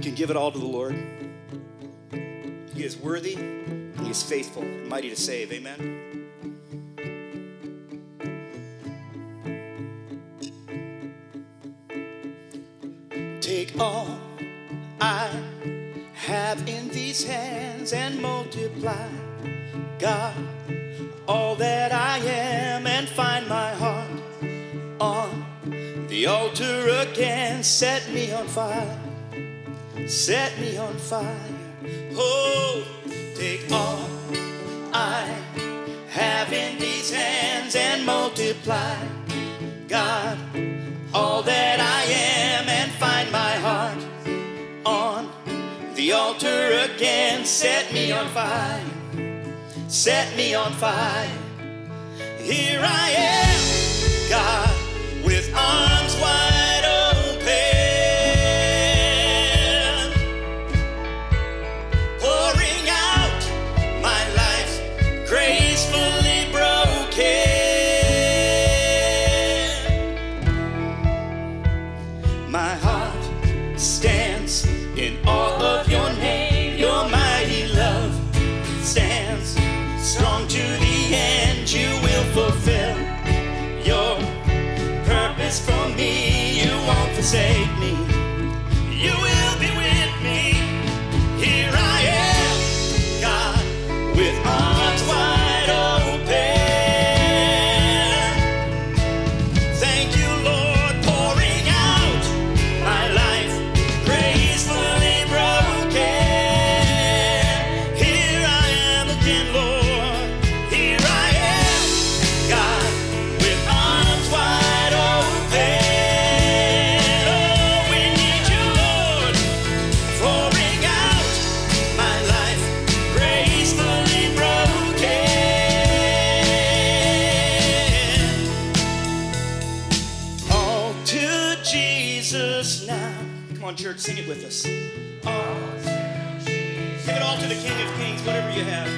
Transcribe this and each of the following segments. You can give it all to the Lord. He is worthy, and He is faithful, and mighty to save. Amen. Take all I have in these hands and multiply, God, all that I am, and find my heart on the altar again. Set me on fire, set me on fire. Oh, take all I have in these hands and multiply, God, all that I am, and find my heart on the altar again. Set me on fire, set me on fire. Here I am, God, with arms wide open, pouring out my life gracefully broken. My heart stands in awe of your name. Your mighty love stands strong to the end. You will fulfill your purpose for me. You won't forsake me. You will be with me. Here I am, God, with arms wide open. Church, sing it with us. Give it all to the King of Kings, whatever you have.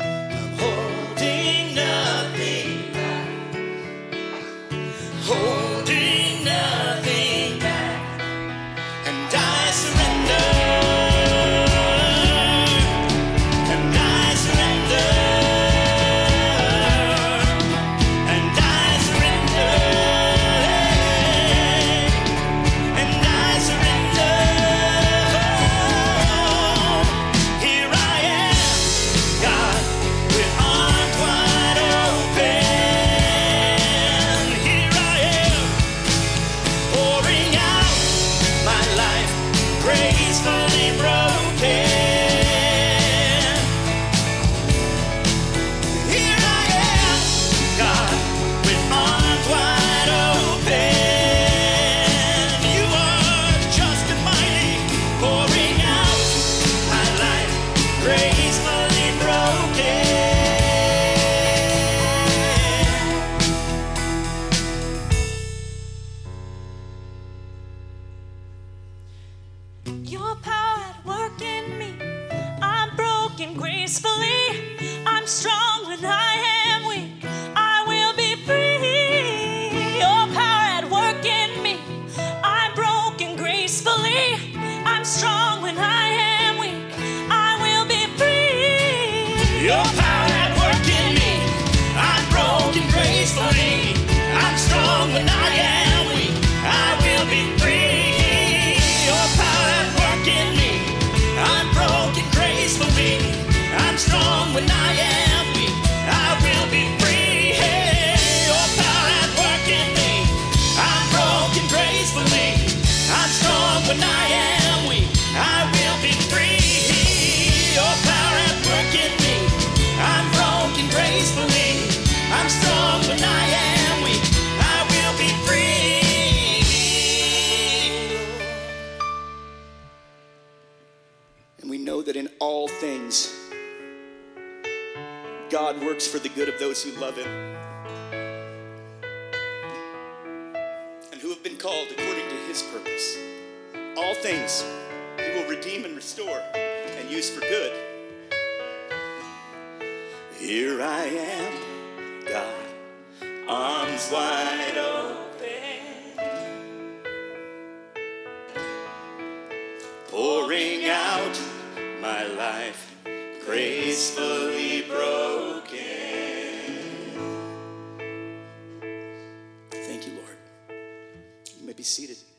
I'm holding nothing back, holding nothing back, and I surrender. God works for the good of those who love Him and who have been called according to His purpose. All things He will redeem and restore and use for good. Here I am, God, arms wide open, pouring out my life, gracefully broken. Thank you, Lord. You may be seated.